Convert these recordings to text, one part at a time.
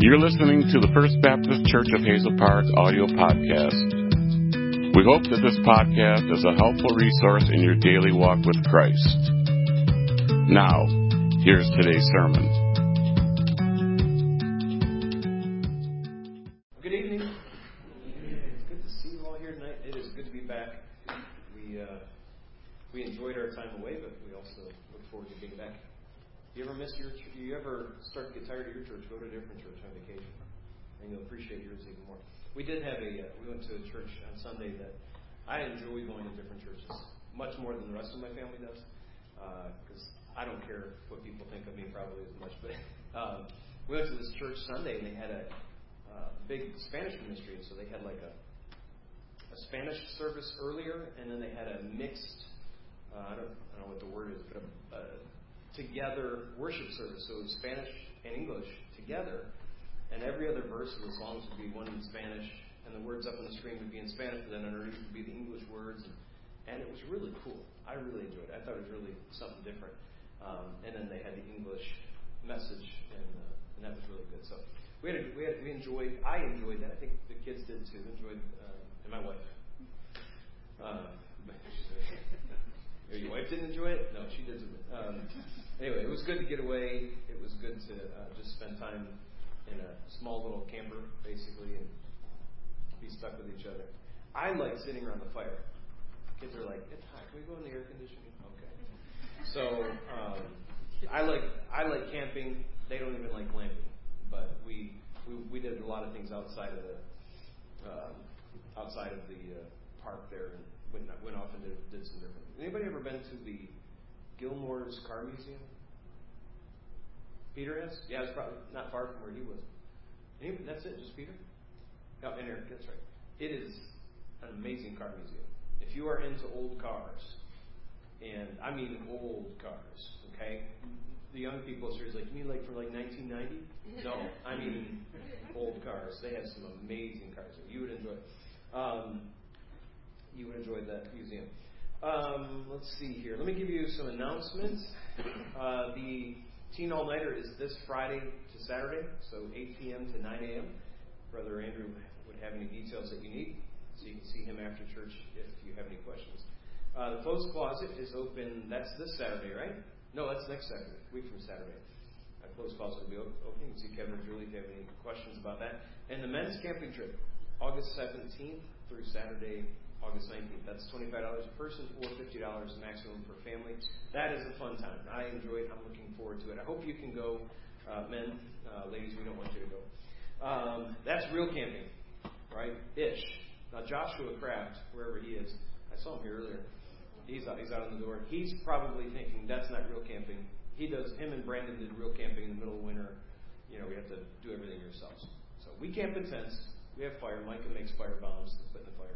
You're listening to the First Baptist Church of Hazel Park audio podcast. We hope that this podcast is a helpful resource in your daily walk with Christ. Now, here's today's sermon. Good evening. It's good to see you all here tonight. It is good to be back. We enjoyed our time away, but we also look forward to getting back. You ever start to get tired of your church? Go to a different church on vacation, and you'll appreciate yours even more. We went to a church on Sunday that I enjoy going to different churches much more than the rest of my family does, because I don't care what people think of me probably as much. But we went to this church Sunday, and they had a big Spanish ministry, so they had like a Spanish service earlier, and then they had a mixed I don't know what the word is, but together worship service, so it was Spanish and English together, and every other verse of the songs would be one in Spanish, and the words up on the screen would be in Spanish, but then underneath would be the English words, and it was really cool. I really enjoyed it. I thought it was really something different, and then they had the English message, and that was really good. So I enjoyed that. I think the kids did too. And my wife. Your wife didn't enjoy it? No, she didn't. Anyway, it was good to get away. It was good to just spend time in a small little camper, basically, and be stuck with each other. I like sitting around the fire. Kids are like, "It's hot. Can we go in the air conditioning?" Okay. So I like camping. They don't even like glamping, but we did a lot of things outside of the park there, and went off and did some different things. Anybody ever been to the Gilmore's Car Museum? Peter has? Yeah, it's probably not far from where he was. Anybody, that's it, just Peter? No, and Eric, that's right. It is an amazing car museum. If you are into old cars, and I mean old cars, okay? The young people are like, "You mean like from like 1990? No, I mean old cars. They have some amazing cars. You would enjoy it. You would enjoy that museum. Let's see here. Let me give you some announcements. The Teen All-Nighter is this Friday to Saturday, so 8 p.m. to 9 a.m. Brother Andrew would have any details that you need, so you can see him after church if you have any questions. The Clothes Closet is open. That's this Saturday, right? No, that's next Saturday, week from Saturday. The Clothes Closet will be open. You can see Kevin and Julie if you have any questions about that. And the men's camping trip, August 17th through Saturday, August 19th. That's $25 a person or $50 maximum per family. That is a fun time. I enjoy it. I'm looking forward to it. I hope you can go, men. Ladies, we don't want you to go. That's real camping, right? Ish. Now, Joshua Craft, wherever he is, I saw him here earlier. He's out on the door. He's probably thinking that's not real camping. Him and Brandon did real camping in the middle of winter. You know, we have to do everything ourselves. So we camp in tents. We have fire. Micah makes fire bombs to put in the fire.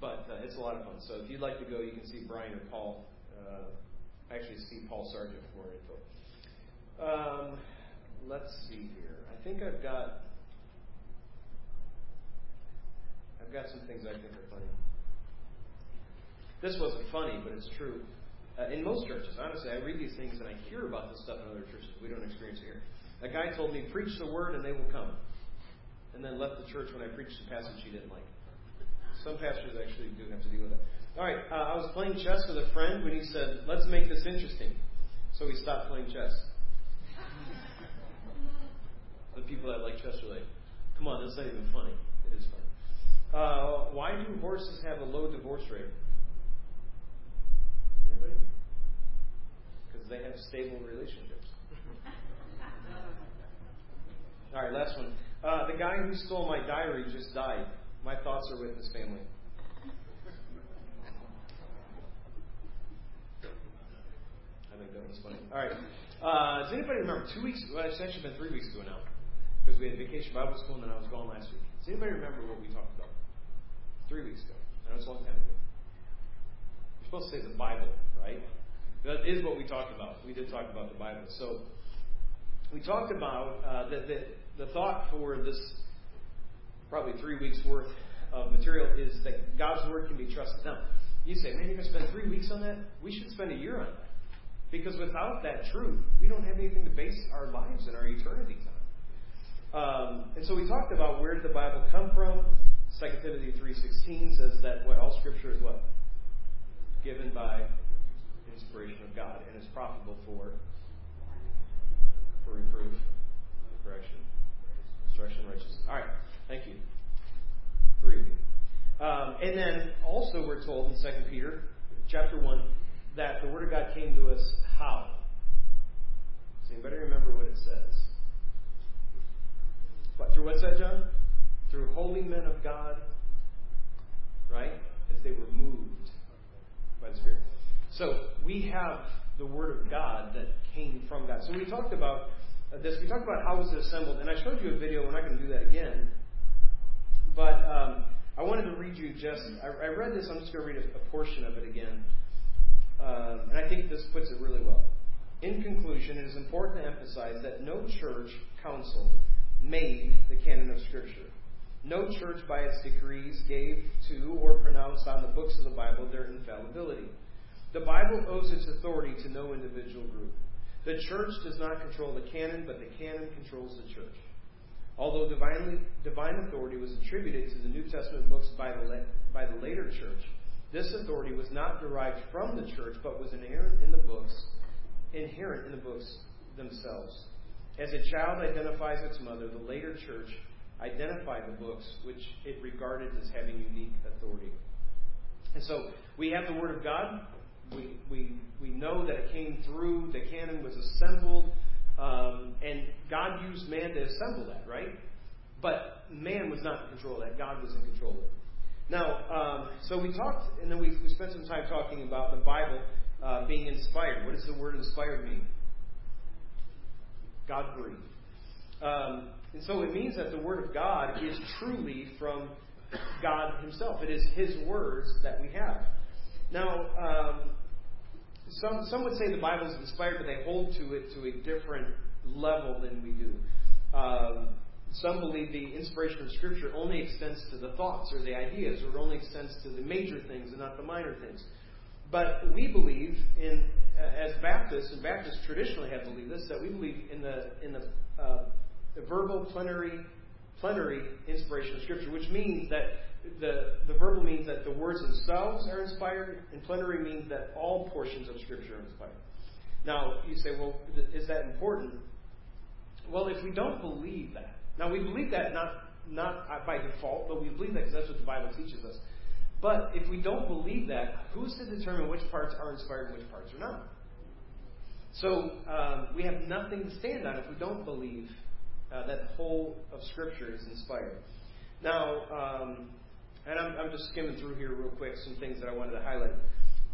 But it's a lot of fun. So if you'd like to go, you can see Brian or Paul. Actually, see Paul Sargent for more info. Let's see here. I think I've got some things I think are funny. This wasn't funny, but it's true. In most churches, honestly, I read these things and I hear about this stuff in other churches we don't experience here. A guy told me, "Preach the word and they will come," and then left the church when I preached the passage he didn't like. Some pastors actually do have to deal with that. All right, I was playing chess with a friend when he said, "Let's make this interesting." So we stopped playing chess. The people that like chess are like, "Come on, that's not even funny." It is funny. Why do horses have a low divorce rate? Anybody? Because they have stable relationships. All right, last one. The guy who stole my diary just died. My thoughts are with his family. I think that one's funny. All right. Does anybody remember 2 weeks? Well, it's actually been 3 weeks ago now, because we had vacation Bible school and then I was gone last week. Does anybody remember what we talked about 3 weeks ago? I know it's a long time ago. You're supposed to say the Bible, right? That is what we talked about. We did talk about the Bible. So we talked about the thought for this. Probably 3 weeks worth of material is that God's word can be trusted. Now, you say, "Man, you're going to spend 3 weeks on that?" We should spend a year on that. Because without that truth, we don't have anything to base our lives and our eternities on. And so we talked about, where did the Bible come from? 2 Timothy 3:16 says that what all Scripture is what? Given by inspiration of God, and is profitable for reproof, correction, instruction, righteousness. All right, thank you. Three of you. And then also we're told in 2 Peter chapter 1 that the Word of God came to us how? Does anybody remember what it says? But through what's that, John? Through holy men of God, right? As they were moved by the Spirit. So we have the Word of God that came from God. So we talked about this. We talked about how was it assembled. And I showed you a video. We're not going to do that again. But I wanted to read you just... I read this. I'm just going to read a portion of it again. And I think this puts it really well. In conclusion, it is important to emphasize that no church council made the canon of Scripture. No church by its decrees gave to or pronounced on the books of the Bible their infallibility. The Bible owes its authority to no individual group. The church does not control the canon, but the canon controls the church. Although divine authority was attributed to the New Testament books by the later church, this authority was not derived from the church, but was inherent in the books themselves. As a child identifies its mother, the later church identified the books which it regarded as having unique authority. And so we have the Word of God. We know that it came through, the canon was assembled, and God used man to assemble that, right? But man was not in control of that. God was in control of it. Now, so we talked, and then we spent some time talking about the Bible being inspired. What does the word inspired mean? God breathed. And so it means that the Word of God is truly from God Himself. It is His words that we have. Now, some would say the Bible is inspired, but they hold to it to a different level than we do. Some believe the inspiration of Scripture only extends to the thoughts or the ideas, or it only extends to the major things and not the minor things. But we believe in, as Baptists, and Baptists traditionally have believed this, that we believe in the verbal plenary inspiration of Scripture, which means that the verbal means that the words themselves are inspired, and plenary means that all portions of Scripture are inspired. Now, you say, well, is that important? Well, if we don't believe that. Now, we believe that not by default, but we believe that because that's what the Bible teaches us. But if we don't believe that, who's to determine which parts are inspired and which parts are not? So we have nothing to stand on if we don't believe that the whole of Scripture is inspired. Now, and I'm just skimming through here real quick some things that I wanted to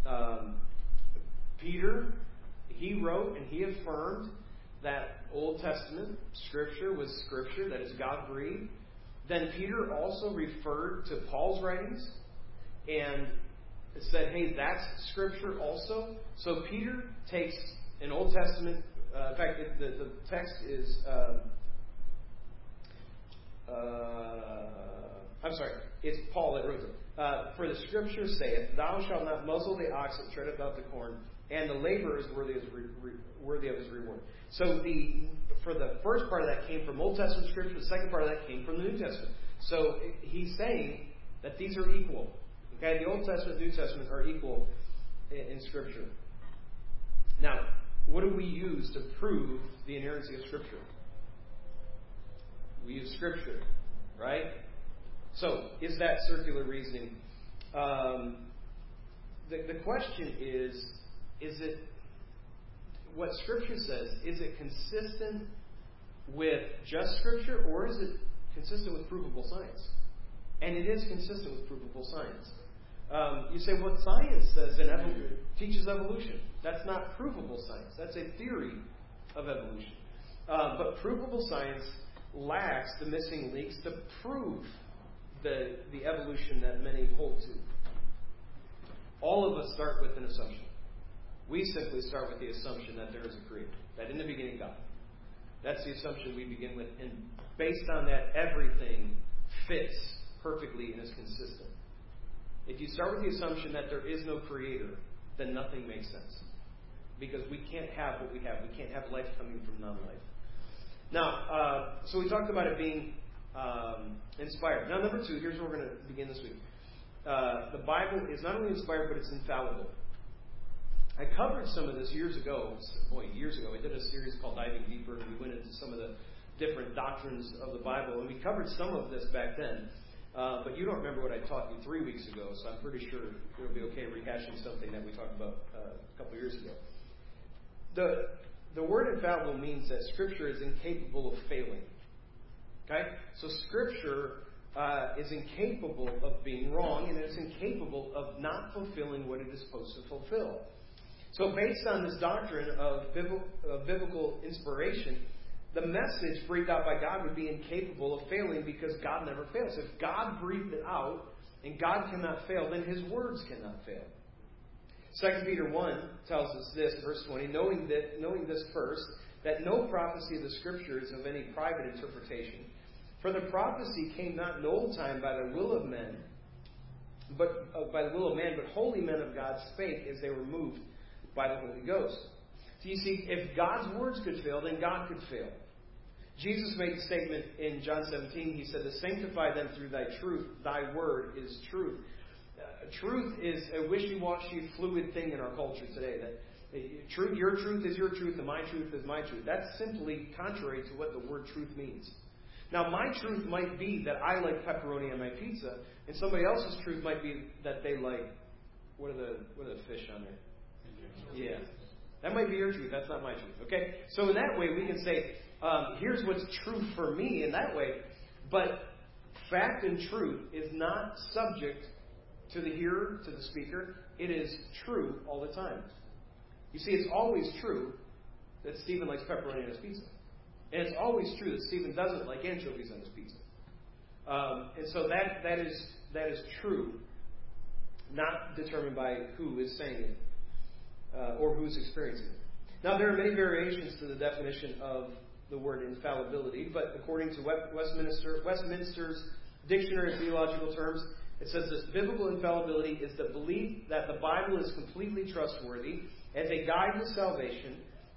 highlight. Peter, he wrote and he affirmed that Old Testament Scripture was Scripture, that is God-breathed. Then Peter also referred to Paul's writings and said, hey, that's Scripture also. So Peter takes an Old Testament, in fact, the text is, I'm sorry, it's Paul that wrote it. For the Scripture saith, thou shalt not muzzle the ox that treadeth out the corn, and the laborer is worthy of his reward. So for the first part of that came from Old Testament Scripture, the second part of that came from the New Testament. So he's saying that these are equal. Okay, the Old Testament and New Testament are equal in Scripture. Now, what do we use to prove the inerrancy of Scripture? We use Scripture, right? So, is that circular reasoning? The question is it what Scripture says, is it consistent with just Scripture, or is it consistent with provable science? And it is consistent with provable science. You say, well, science says and teaches evolution. That's not provable science. That's a theory of evolution. But provable science lacks the missing links to prove the evolution that many hold to. All of us start with an assumption. We simply start with the assumption that there is a creator, that in the beginning God. That's the assumption we begin with. And based on that, everything fits perfectly and is consistent. If you start with the assumption that there is no creator, then nothing makes sense. Because we can't have what we have. We can't have life coming from non-life. Now, so we talked about it being inspired. Now, number two, here's where we're going to begin this week. The Bible is not only inspired, but it's infallible. I covered some of this years ago. We did a series called Diving Deeper, and we went into some of the different doctrines of the Bible, and we covered some of this back then. But you don't remember what I taught you 3 weeks ago, so I'm pretty sure it'll be okay rehashing something that we talked about a couple years ago. The word infallible means that Scripture is incapable of failing. Okay? So Scripture is incapable of being wrong, and it's incapable of not fulfilling what it is supposed to fulfill. So based on this doctrine of biblical inspiration, the message breathed out by God would be incapable of failing because God never fails. If God breathed it out and God cannot fail, then His words cannot fail. 2 Peter 1 tells us this, verse 20, knowing this first, that no prophecy of the Scripture is of any private interpretation. For the prophecy came not in old time by the will of men, but holy men of God spake as they were moved by the Holy Ghost. So you see, if God's words could fail, then God could fail. Jesus made a statement in John 17. He said, "To sanctify them through thy truth. Thy word is truth." Truth is a wishy-washy, fluid thing in our culture today. Your truth is your truth, and my truth is my truth. That's simply contrary to what the word truth means. Now, my truth might be that I like pepperoni on my pizza, and somebody else's truth might be that they like, what are the fish on there? Yeah. That might be your truth. That's not my truth. Okay? So in that way, we can say, here's what's true for me in that way. But fact and truth is not subject to the hearer, to the speaker. It is true all the time. You see, it's always true that Stephen likes pepperoni on his pizza. And it's always true that Stephen doesn't like anchovies on his pizza. And so that is true, not determined by who is saying it. Or who's experiencing it. Now, there are many variations to the definition of the word infallibility, but according to Westminster's Dictionary of Theological Terms, it says this: biblical infallibility is the belief that the Bible is completely trustworthy as a guide to salvation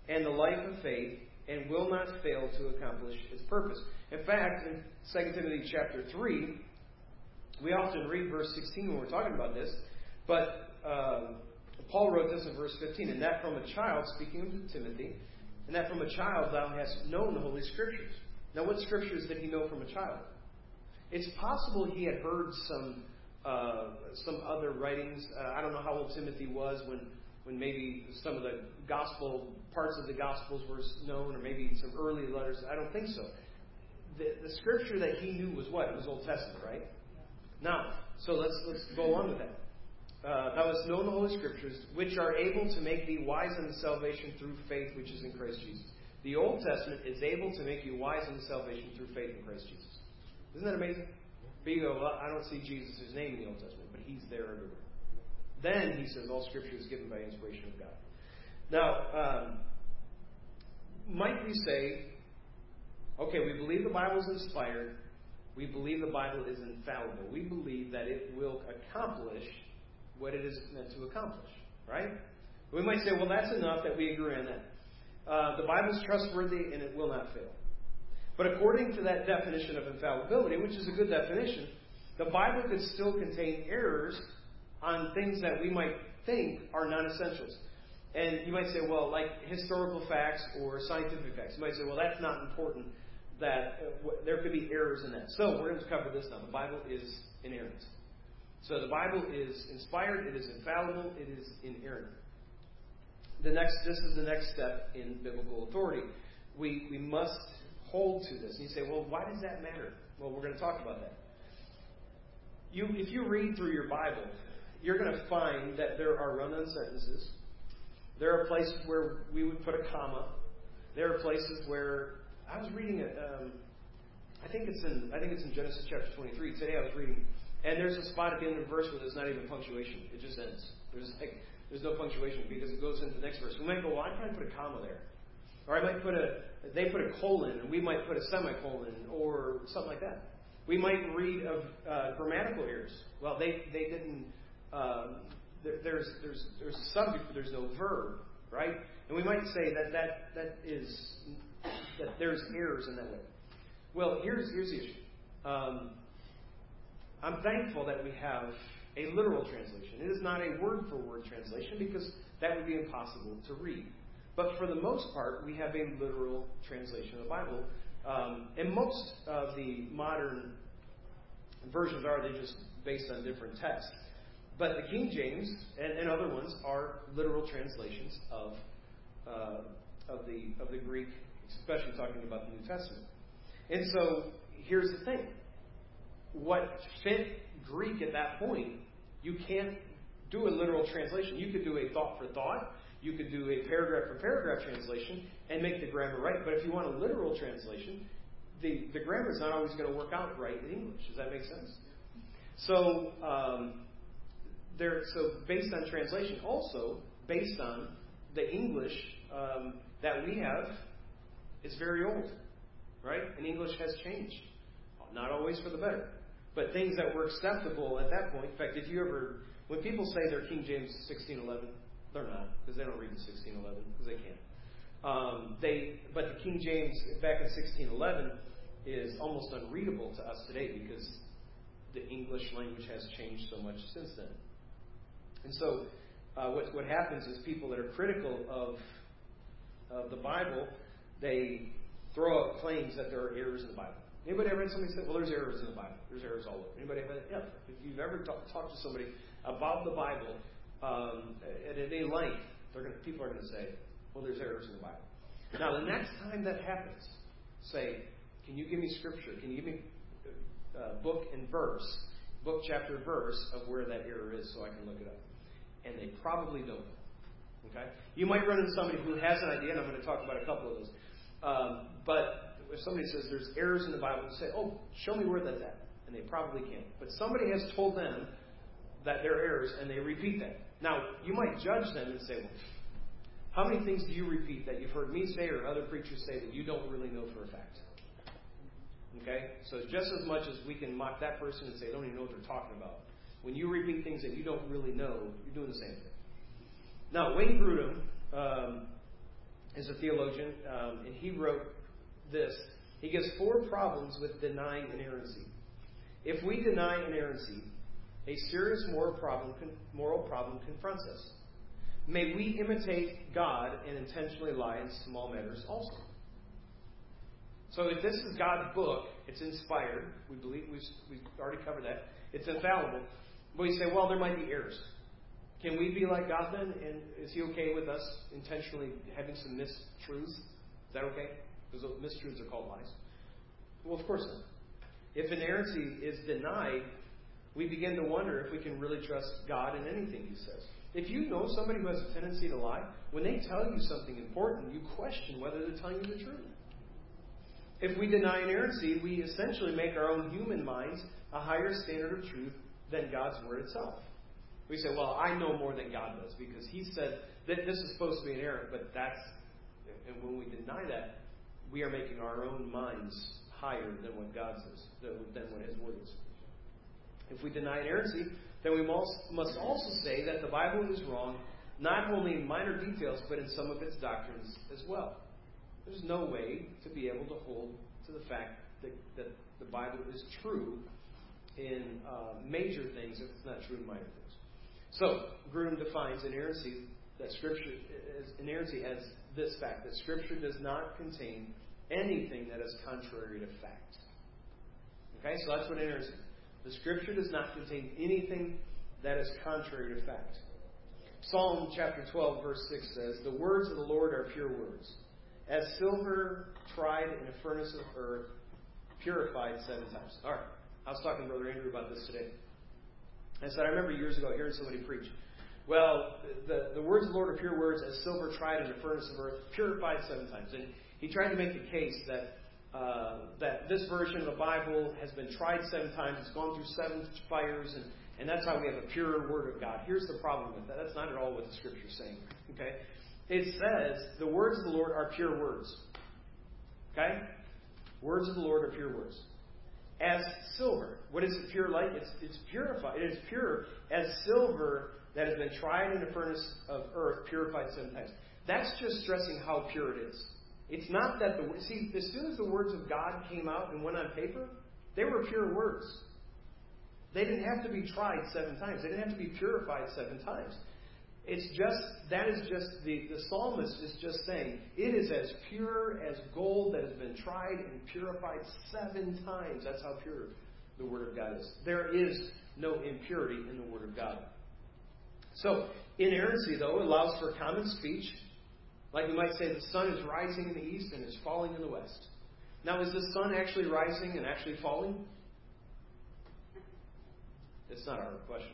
and the life of faith and will not fail to accomplish its purpose. In fact, in 2 Timothy chapter 3, we often read verse 16 when we're talking about this, but Paul wrote this in verse 15, and that from a child, speaking of Timothy, and that from a child thou hast known the Holy Scriptures. Now, what Scriptures did he know from a child? It's possible he had heard some other writings. I don't know how old Timothy was when maybe some of the gospel, parts of the Gospels were known, or maybe some early letters. I don't think so. The Scripture that he knew was what? It was Old Testament, right? Now, so let's go on with that. Thou hast known the Holy Scriptures, which are able to make thee wise unto salvation through faith which is in Christ Jesus. The Old Testament is able to make you wise unto salvation through faith in Christ Jesus. Isn't that amazing? But you go, well, I don't see Jesus' name in the Old Testament, but He's there everywhere. Then he says, all Scripture is given by inspiration of God. Now, might we say, okay, we believe the Bible is inspired. We believe the Bible is infallible. We believe that it will accomplish what it is meant to accomplish, right? We might say, well, that's enough that we agree on that. The Bible is trustworthy and it will not fail. But according to that definition of infallibility, which is a good definition, the Bible could still contain errors on things that we might think are non-essentials. And you might say, well, like historical facts or scientific facts. You might say, well, that's not important, that there could be errors in that. So we're going to cover this now. The Bible is inerrant. So the Bible is inspired, it is infallible, it is inerrant. This is the next step in biblical authority. We must hold to this. And you say, well, why does that matter? Well, we're going to talk about that. If you read through your Bible, you're going to find that there are run-on sentences. There are places where we would put a comma. There are places where I was reading. I think it's in Genesis chapter 23. Today I was reading. And there's a spot at the end of the verse where there's not even punctuation. It just ends. There's no punctuation because it goes into the next verse. We might go, well, I might put a comma there. Or I might put a colon, and we might put a semicolon, or something like that. We might read of grammatical errors. Well, they didn't, there's a subject, but there's no verb, right? And we might say that there's errors in that way. Well, here's the issue. I'm thankful that we have a literal translation. It is not a word-for-word translation because that would be impossible to read. But for the most part, we have a literal translation of the Bible. And most of the modern versions are, they're just based on different texts. But the King James and other ones are literal translations of the Greek, especially talking about the New Testament. And so here's the thing. What fit Greek at that point, you can't do a literal translation. You could do a thought for thought. You could do a paragraph for paragraph translation and make the grammar right. But if you want a literal translation, the grammar is not always going to work out right in English. Does that make sense? So so based on translation, also based on the English that we have, it's very old, right? And English has changed, not always for the better. But things that were acceptable at that point. In fact, if you ever, when people say they're King James 1611, they're not, because they don't read the 1611, because they can't. But the King James back in 1611 is almost unreadable to us today because the English language has changed so much since then. And so what happens is people that are critical of the Bible, they throw out claims that there are errors in the Bible. Anybody ever had somebody say, well, there's errors in the Bible. There's errors all over. Anybody ever? Yeah. If you've ever talked to somebody about the Bible at any length, people are going to say, well, there's errors in the Bible. Now, the next time that happens, say, can you give me scripture? Can you give me book and verse, book, chapter, verse of where that error is so I can look it up? And they probably don't. Okay? You might run into somebody who has an idea, and I'm going to talk about a couple of those. But if somebody says there's errors in the Bible, you say, oh, show me where that's at. And they probably can't. But somebody has told them that there are errors, and they repeat that. Now, you might judge them and say, well, how many things do you repeat that you've heard me say or other preachers say that you don't really know for a fact? Okay? So just as much as we can mock that person and say, I don't even know what they're talking about. When you repeat things that you don't really know, you're doing the same thing. Now, Wayne Grudem is a theologian, and he wrote this. He gives 4 problems with denying inerrancy. If we deny inerrancy, a serious moral problem confronts us. May we imitate God and intentionally lie in small matters also. So if this is God's book, it's inspired. We believe we've already covered that. It's infallible. But we say, well, there might be errors. Can we be like God then? And is he okay with us intentionally having some mistruths? Is that okay? Because mistruths are called lies. Well, of course not. If inerrancy is denied, we begin to wonder if we can really trust God in anything he says. If you know somebody who has a tendency to lie, when they tell you something important, you question whether they're telling you the truth. If we deny inerrancy, we essentially make our own human minds a higher standard of truth than God's word itself. We say, well, I know more than God does because he said that this is supposed to be inerrant, but that's... And when we deny that, we are making our own minds higher than what God says, than what his word is. If we deny inerrancy, then we must also say that the Bible is wrong, not only in minor details, but in some of its doctrines as well. There's no way to be able to hold to the fact that the Bible is true in major things if it's not true in minor things. So, Grudem defines inerrancy as this fact, that Scripture does not contain anything that is contrary to fact. Okay, so that's what inerrancy is. The Scripture does not contain anything that is contrary to fact. Psalm chapter 12, verse 6 says, the words of the Lord are pure words, as silver tried in a furnace of earth, purified 7 times. All right. I was talking to Brother Andrew about this today. I said, I remember years ago hearing somebody preach, well, the words of the Lord are pure words, as silver tried in a furnace of earth, purified 7 times. And he tried to make the case that this version of the Bible has been tried 7 times, it's gone through 7 fires, and that's how we have a pure word of God. Here's the problem with that. That's not at all what the Scripture is saying. Okay? It says the words of the Lord are pure words. Okay? Words of the Lord are pure words. As silver. What is it pure like? It's purified. It is pure as silver that has been tried in the furnace of earth, purified 7 times. That's just stressing how pure it is. It's not that the... See, as soon as the words of God came out and went on paper, they were pure words. They didn't have to be tried 7 times. They didn't have to be purified 7 times. It's just... That is just... The psalmist is just saying, it is as pure as gold that has been tried and purified 7 times. That's how pure the Word of God is. There is no impurity in the Word of God. So, inerrancy, though, allows for common speech. Like we might say, the sun is rising in the east and is falling in the west. Now, is the sun actually rising and actually falling? It's not our question.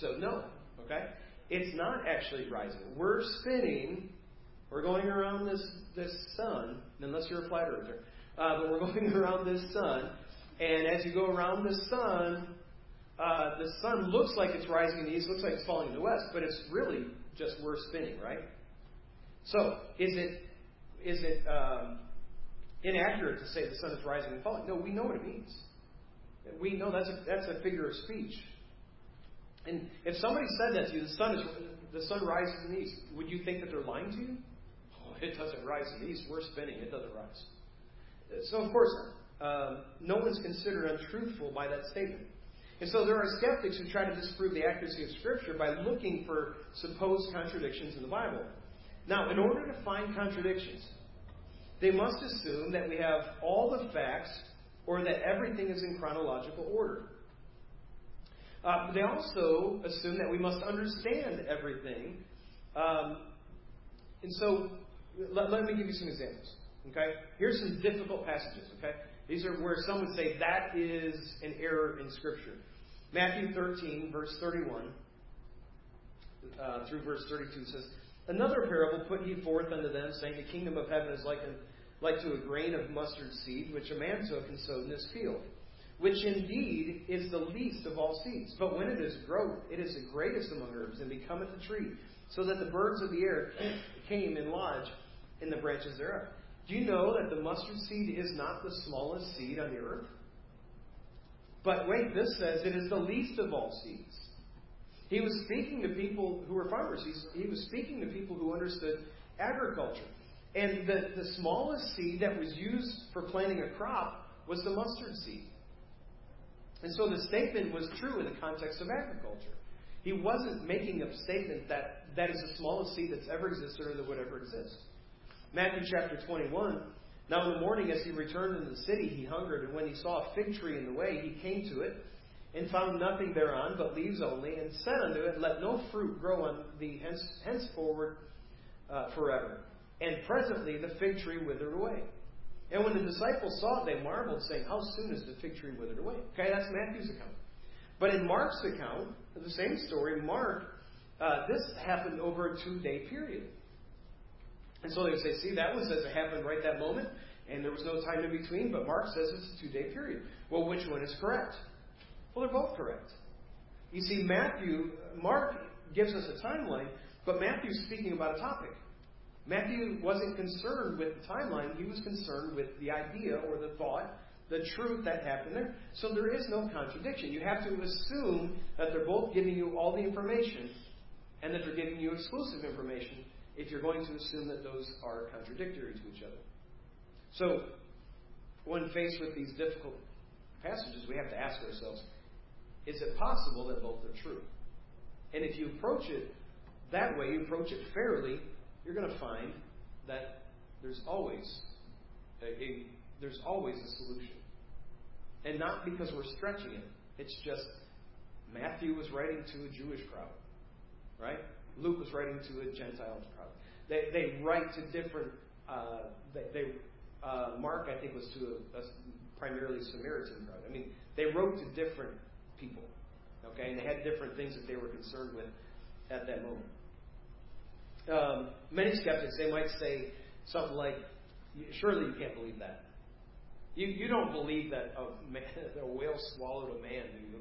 So, no. Okay? It's not actually rising. We're spinning. We're going around this sun, unless you're a flat earther. But we're going around this sun. And as you go around the sun looks like it's rising in the east, looks like it's falling in the west, but it's really just we're spinning, right? So, is it inaccurate to say the sun is rising and falling? No, we know what it means. We know that's a figure of speech. And if somebody said that to you, the sun rises in the east, would you think that they're lying to you? Oh, it doesn't rise in the east. We're spinning. It doesn't rise. So, of course, no one's considered untruthful by that statement. And so there are skeptics who try to disprove the accuracy of Scripture by looking for supposed contradictions in the Bible. Now, in order to find contradictions, they must assume that we have all the facts or that everything is in chronological order. They also assume that we must understand everything. And so, let me give you some examples. Okay? Here's some difficult passages. Okay? These are where some would say that is an error in Scripture. Matthew 13, verse 31 through verse 32 says, "Another parable put he forth unto them, saying, The kingdom of heaven is like to a grain of mustard seed, which a man took and sowed in his field, which indeed is the least of all seeds. But when it is grown, it is the greatest among herbs, and becometh a tree, so that the birds of the air came and lodge in the branches thereof." Do you know that the mustard seed is not the smallest seed on the earth? But wait, this says it is the least of all seeds. He was speaking to people who were farmers. He was speaking to people who understood agriculture. And the smallest seed that was used for planting a crop was the mustard seed. And so the statement was true in the context of agriculture. He wasn't making a statement that that is the smallest seed that's ever existed or that would ever exist. Matthew chapter 21, "Now in the morning as he returned into the city, he hungered, and when he saw a fig tree in the way, he came to it, and found nothing thereon but leaves only, and said unto it, Let no fruit grow on thee henceforward forever. And presently the fig tree withered away. And when the disciples saw it, they marveled, saying, How soon is the fig tree withered away?" Okay, that's Matthew's account. But in Mark's account, the same story, Mark, this happened over a 2-day period. And so they would say, see, that one says it happened right that moment, and there was no time in between, but Mark says it's a 2-day period. Well, which one is correct? Well, they're both correct. You see, Mark gives us a timeline, but Matthew's speaking about a topic. Matthew wasn't concerned with the timeline. He was concerned with the idea or the thought, the truth that happened there. So there is no contradiction. You have to assume that they're both giving you all the information and that they're giving you exclusive information if you're going to assume that those are contradictory to each other. So when faced with these difficult passages, we have to ask ourselves, is it possible that both are true? And if you approach it that way, you approach it fairly, you're going to find that there's always a solution. And not because we're stretching it. It's just Matthew was writing to a Jewish crowd, right? Luke was writing to a Gentile crowd. They write to different... Mark, I think, was to a primarily Samaritan crowd. I mean, they wrote to different people, okay? And they had different things that they were concerned with at that moment. Many skeptics, they might say something like, surely you can't believe that. You don't believe that a whale swallowed a man, do you?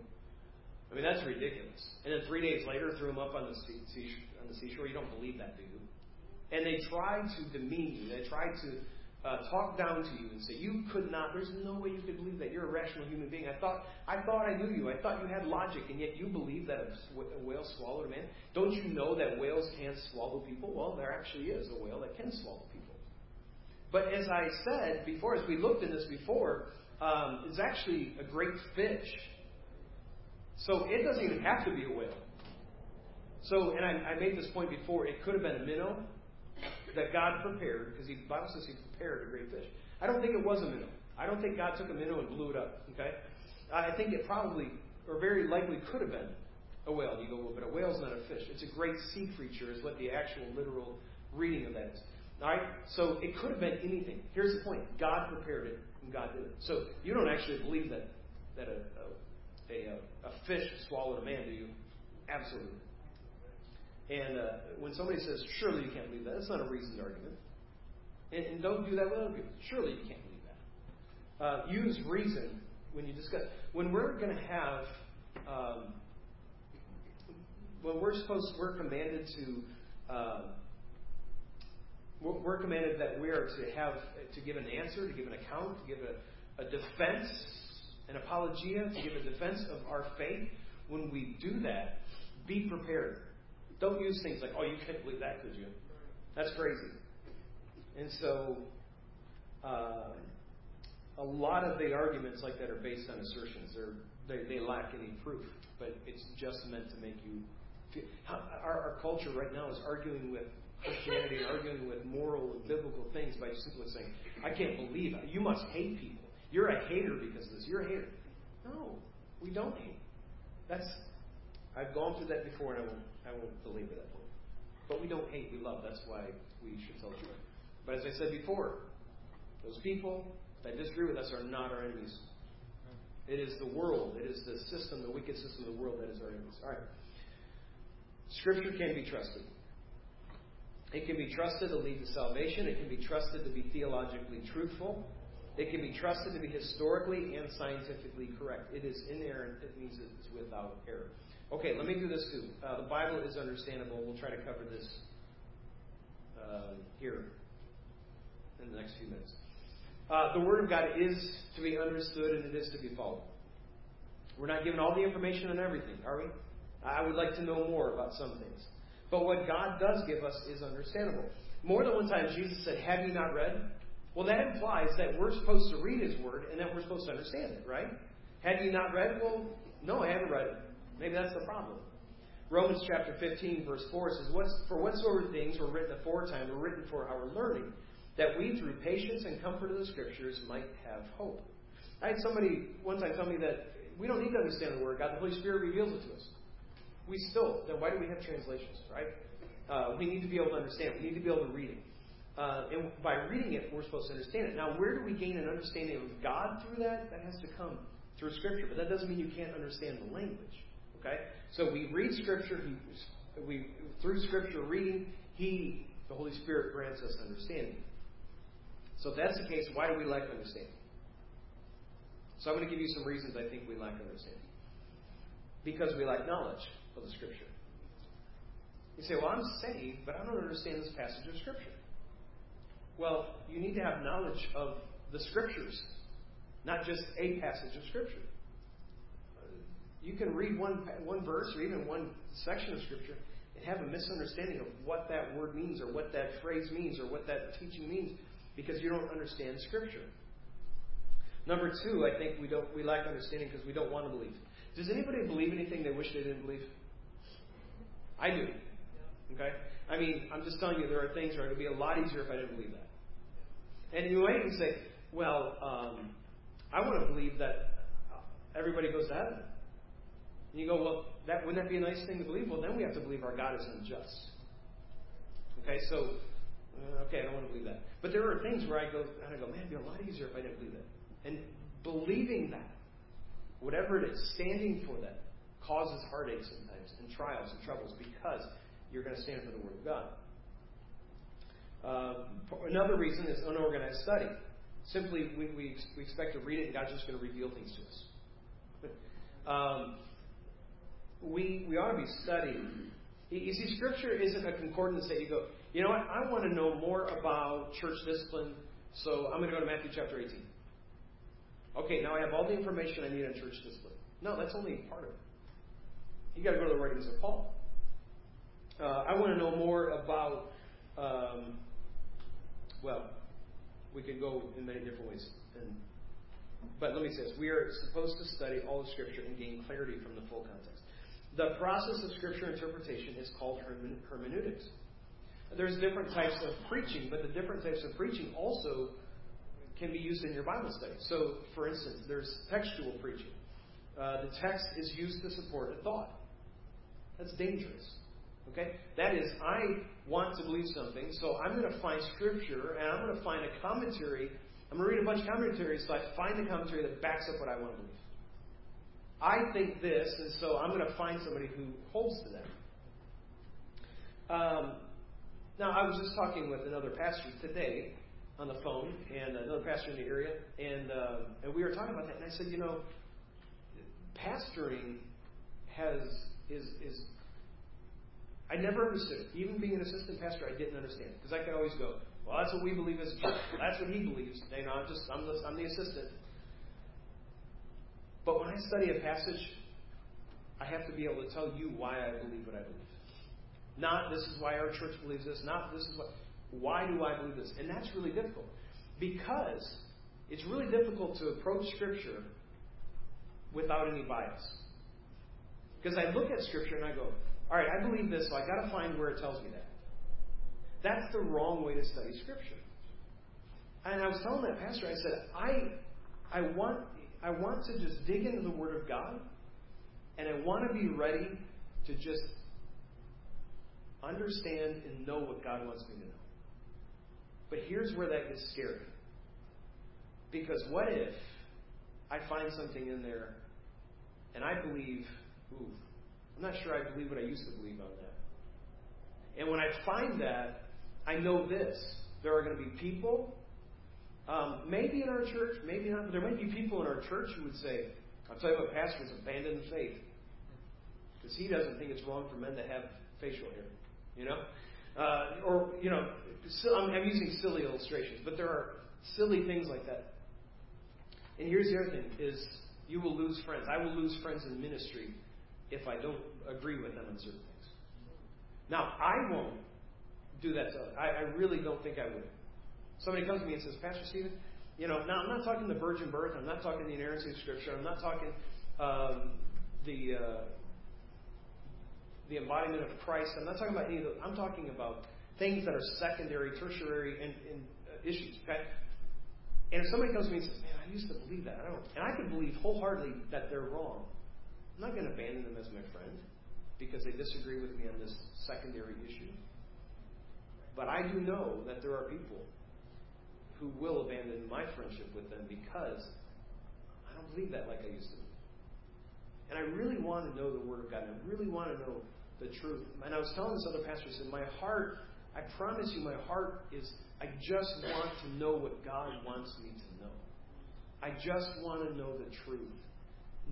I mean, that's ridiculous. And then 3 days later, threw him up on the seashore. You don't believe that, do you? And they try to demean you. They try to talk down to you and say, you could not. There's no way you could believe that. You're a rational human being. I thought I knew you. I thought you had logic, and yet you believe that a whale swallowed a man. Don't you know that whales can't swallow people? Well, there actually is a whale that can swallow people. But as I said before, as we looked in this before, it's actually a great fish. So it doesn't even have to be a whale. So, and I made this point before, it could have been a minnow that God prepared, because the Bible says He prepared a great fish. I don't think it was a minnow. I don't think God took a minnow and blew it up. Okay, I think it probably, or very likely, could have been a whale. You go, well, but a whale's not a fish. It's a great sea creature, is what the actual literal reading of that is. All right, so it could have been anything. Here's the point: God prepared it, and God did it. So you don't actually believe that a fish swallowed a man, do you? Absolutely. And when somebody says, surely you can't believe that, that's not a reasoned argument. And don't do that with other people. Surely you can't believe that. Use reason when you discuss. We're commanded that we are to give an answer, to give an account, to give a defense, an apologia, to give a defense of our faith. When we do that, be prepared. Don't use things like, oh, you couldn't believe that, could you? That's crazy. And so a lot of the arguments like that are based on assertions. They lack any proof, but it's just meant to make you feel. Our culture right now is arguing with Christianity, arguing with moral and biblical things by simply saying, I can't believe it. You must hate people. You're a hater because of this. You're a hater. No, we don't hate. I've gone through that before, and I won't belabor that point. But we don't hate, we love. That's why we should tell the truth. But as I said before, those people that disagree with us are not our enemies. It is the world. It is the system, the wicked system of the world that is our enemies. All right. Scripture can be trusted. It can be trusted to lead to salvation. It can be trusted to be theologically truthful. It can be trusted to be historically and scientifically correct. It is inerrant. It means it is without error. Okay, let me do this too. The Bible is understandable. We'll try to cover this here in the next few minutes. The Word of God is to be understood, and it is to be followed. We're not given all the information on everything, are we? I would like to know more about some things. But what God does give us is understandable. More than one time, Jesus said, have you not read? Well, that implies that we're supposed to read His Word and that we're supposed to understand it, right? Have you not read? Well, no, I haven't read it. Maybe that's the problem. Romans chapter 15, verse 4 says, for whatsoever things were written aforetime were written for our learning, that we through patience and comfort of the Scriptures might have hope. I had somebody one time tell me that we don't need to understand the Word of God. The Holy Spirit reveals it to us. Then why do we have translations, right? We need to be able to understand it. We need to be able to read it. And by reading it, we're supposed to understand it. Now, where do we gain an understanding of God through that? That has to come through Scripture. But that doesn't mean you can't understand the language. Okay? So we read Scripture. Through Scripture reading, the Holy Spirit grants us understanding. So if that's the case, why do we lack understanding? So I'm going to give you some reasons I think we lack understanding. Because we lack knowledge of the Scripture. You say, well, I'm saved, but I don't understand this passage of Scripture. Well, you need to have knowledge of the Scriptures, not just a passage of Scripture. You can read one verse or even one section of Scripture and have a misunderstanding of what that word means or what that phrase means or what that teaching means because you don't understand Scripture. Number two, I think we lack understanding because we don't want to believe. Does anybody believe anything they wish they didn't believe? I do. Okay? I mean, I'm just telling you there are things where it would be a lot easier if I didn't believe that. And you might even say, well, I want to believe that everybody goes to heaven. And you go, well, wouldn't that be a nice thing to believe? Well, then we have to believe our God is unjust. Okay, so, I don't want to believe that. But there are things where I go, man, it'd be a lot easier if I didn't believe that. And believing that, whatever it is, standing for that, causes heartache sometimes and trials and troubles because you're going to stand for the Word of God. Another reason is unorganized study. Simply, we expect to read it and God's just going to reveal things to us. We ought to be studying. You see, Scripture isn't a concordance that you go, you know what, I want to know more about church discipline, so I'm going to go to Matthew chapter 18. Okay, now I have all the information I need on church discipline. No, that's only part of it. You've got to go to the writings of Paul. I want to know more about we can go in many different ways. But let me say this. We are supposed to study all of Scripture and gain clarity from the full context. The process of Scripture interpretation is called hermeneutics. There's different types of preaching, but the different types of preaching also can be used in your Bible study. So, for instance, there's textual preaching. The text is used to support a thought. That's dangerous. Okay? That is, I want to believe something, so I'm going to find Scripture, and I'm going to find a commentary. I'm going to read a bunch of commentaries, so I find a commentary that backs up what I want to believe. I think this, and so I'm going to find somebody who holds to that. Now, I was just talking with another pastor today on the phone, and another pastor in the area, and we were talking about that. And I said, you know, pastoring is I never understood it. Even being an assistant pastor, I didn't understand it, because I could always go, well, that's what we believe as a church. That's what he believes. You know, I'm the assistant. But when I study a passage, I have to be able to tell you why I believe what I believe. Not this is why our church believes this. Not this is what. Why do I believe this? And that's really difficult, because it's really difficult to approach Scripture without any bias. Because I look at Scripture and I go, all right, I believe this, so I've got to find where it tells me that. That's the wrong way to study Scripture. And I was telling that pastor, I said, I want to just dig into the Word of God, and I want to be ready to just understand and know what God wants me to know. But here's where that gets scary. Because what if I find something in there and I believe, ooh, I'm not sure I believe what I used to believe on that. And when I find that, I know this. There are going to be people, maybe in our church, maybe not, but there might be people in our church who would say, I'll tell you what, pastor's abandoned faith. Because he doesn't think it's wrong for men to have facial hair. You know? Or, you know, I'm using silly illustrations, but there are silly things like that. And here's the other thing, is you will lose friends. I will lose friends in ministry if I don't agree with them on certain things. Now, I won't do that to others. I really don't think I would. Somebody comes to me and says, Pastor Stephen, you know, now I'm not talking the virgin birth. I'm not talking the inerrancy of Scripture. I'm not talking the embodiment of Christ. I'm not talking about any of those. I'm talking about things that are secondary, tertiary, and issues. Okay? And if somebody comes to me and says, man, I used to believe that. I don't. And I can believe wholeheartedly that they're wrong. I'm not going to abandon them as my friend because they disagree with me on this secondary issue. But I do know that there are people who will abandon my friendship with them because I don't believe that like I used to. And I really want to know the Word of God. And I really want to know the truth. And I was telling this other pastor, I said, my heart, I promise you, my heart is, I just want to know what God wants me to know. I just want to know the truth.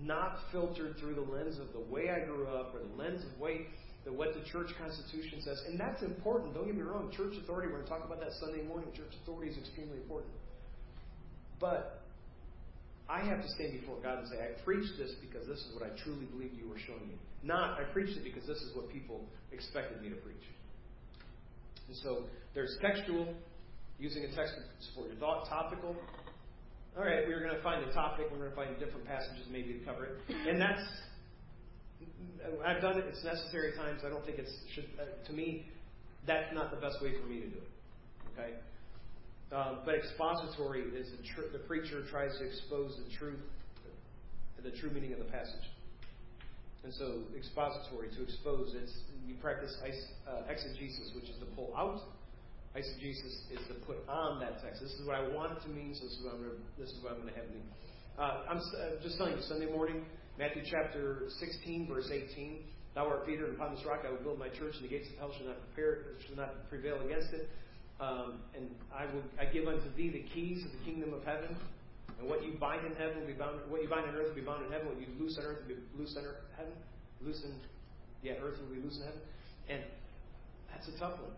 Not filtered through the lens of the way I grew up or the lens of what the church constitution says. And that's important. Don't get me wrong. Church authority, we're going to talk about that Sunday morning. Church authority is extremely important. But I have to stand before God and say, I preached this because this is what I truly believed you were showing me. Not, I preached it because this is what people expected me to preach. And so there's textual, using a text to support your thought, topical. All right, we're going to find a topic. We're going to find different passages maybe to cover it. And that's, I've done it. It's necessary at times. I don't think it should, to me, that's not the best way for me to do it. Okay? But expository is the preacher tries to expose the true meaning of the passage. And so expository, to expose, you practice exegesis, which is to pull out. Eisegesis is to put on that text. This is what I want it to mean, so this is what I'm going to have it mean. I'm just telling you, Sunday morning, Matthew chapter 16, verse 18, Thou art Peter, and upon this rock I will build my church, and the gates of hell shall not prevail against it. And I give unto thee the keys of the kingdom of heaven, and what you bind in heaven will be bound. What you bind on earth will be bound in heaven. What you loose on earth will be loose on heaven. Earth will be loose in heaven. And that's a tough one.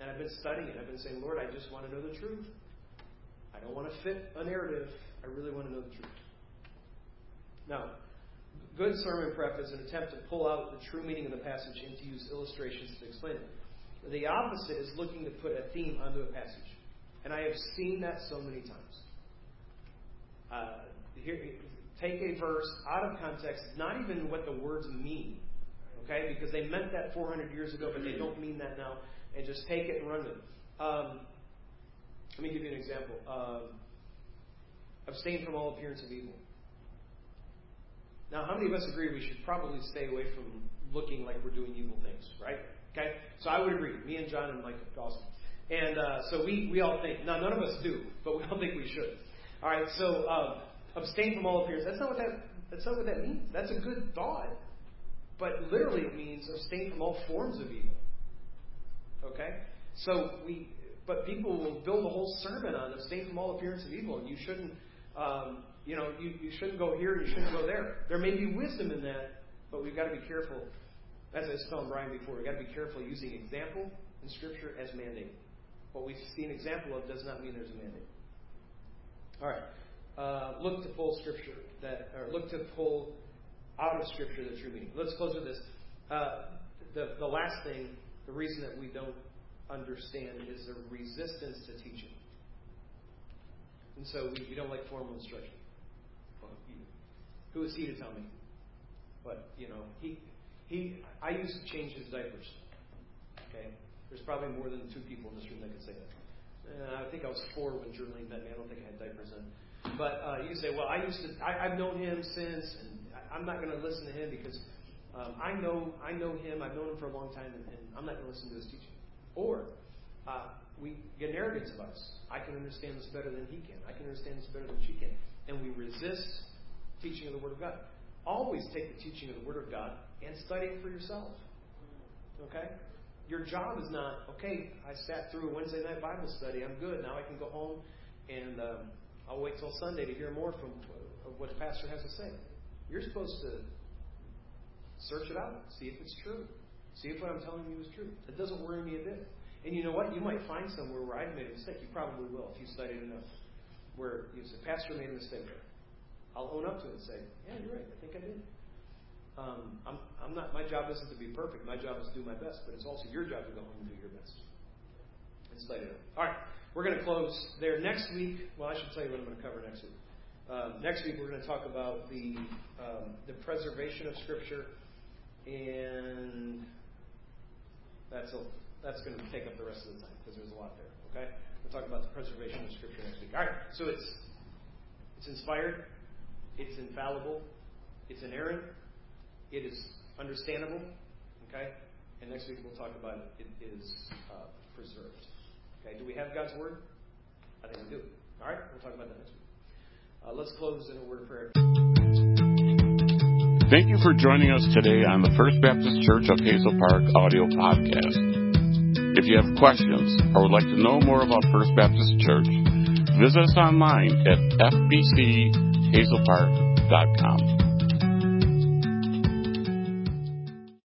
And I've been studying it. I've been saying, Lord, I just want to know the truth. I don't want to fit a narrative. I really want to know the truth. Now, good sermon prep is an attempt to pull out the true meaning of the passage and to use illustrations to explain it. The opposite is looking to put a theme onto a passage. And I have seen that so many times. Take a verse out of context, not even what the words mean, okay? Because they meant that 400 years ago, but they don't mean that now. And just take it and run with it. Let me give you an example. Abstain from all appearance of evil. Now, how many of us agree we should probably stay away from looking like we're doing evil things, right? Okay? So I would agree. Me and John and Micah, awesome. And so we all think. Now, none of us do, but we all think we should. All right, so abstain from all appearance. That's not what that means. That's a good thought, but literally it means abstain from all forms of evil. Okay? But people will build a whole sermon on abstain from all appearance of evil, and you shouldn't... You shouldn't go here and you shouldn't go there. There may be wisdom in that, but we've got to be careful. As I was telling Brian before, we've got to be careful using example in Scripture as mandate. What we see an example of does not mean there's a mandate. All right. Look to pull out of Scripture the true meaning. Let's close with this. The last thing, the reason that we don't understand is the resistance to teaching. And so we don't like formal instruction. Well, who is he to tell me? But, I used to change his diapers. Okay? There's probably more than two people in this room that could say that. And I think I was 4 when Julie met me. I don't think I had diapers in. But you say, well, I've known him since, and I'm not going to listen to him because I know him. I've known him for a long time, and I'm not going to listen to his teaching. Or... we get arrogance of us. I can understand this better than he can. I can understand this better than she can. And we resist teaching of the Word of God. Always take the teaching of the Word of God and study it for yourself. Okay? Your job is not, okay, I sat through a Wednesday night Bible study. I'm good. Now I can go home and I'll wait till Sunday to hear more from what the pastor has to say. You're supposed to search it out. See if it's true. See if what I'm telling you is true. It doesn't worry me a bit. And you know what? You might find somewhere where I've made a mistake. You probably will if you studied enough. Where you say, Pastor made a mistake. I'll own up to it and say, yeah, you're right. I think I did. I'm not. My job isn't to be perfect. My job is to do my best. But it's also your job to go home and do your best. And study it up. All right. We're going to close there. Next week, well, I should tell you what I'm going to cover next week. Next week, we're going to talk about the preservation of Scripture. And that's all. That's going to take up the rest of the time because there's a lot there, okay? We'll talk about the preservation of Scripture next week. All right, so it's inspired, it's infallible, it's inerrant, it is understandable, okay? And next week we'll talk about it is preserved, okay? Do we have God's Word? I think we do. All right, we'll talk about that next week. Let's close in a word of prayer. Thank you for joining us today on the First Baptist Church of Hazel Park audio podcast. If you have questions or would like to know more about First Baptist Church, visit us online at fbchazelpark.com.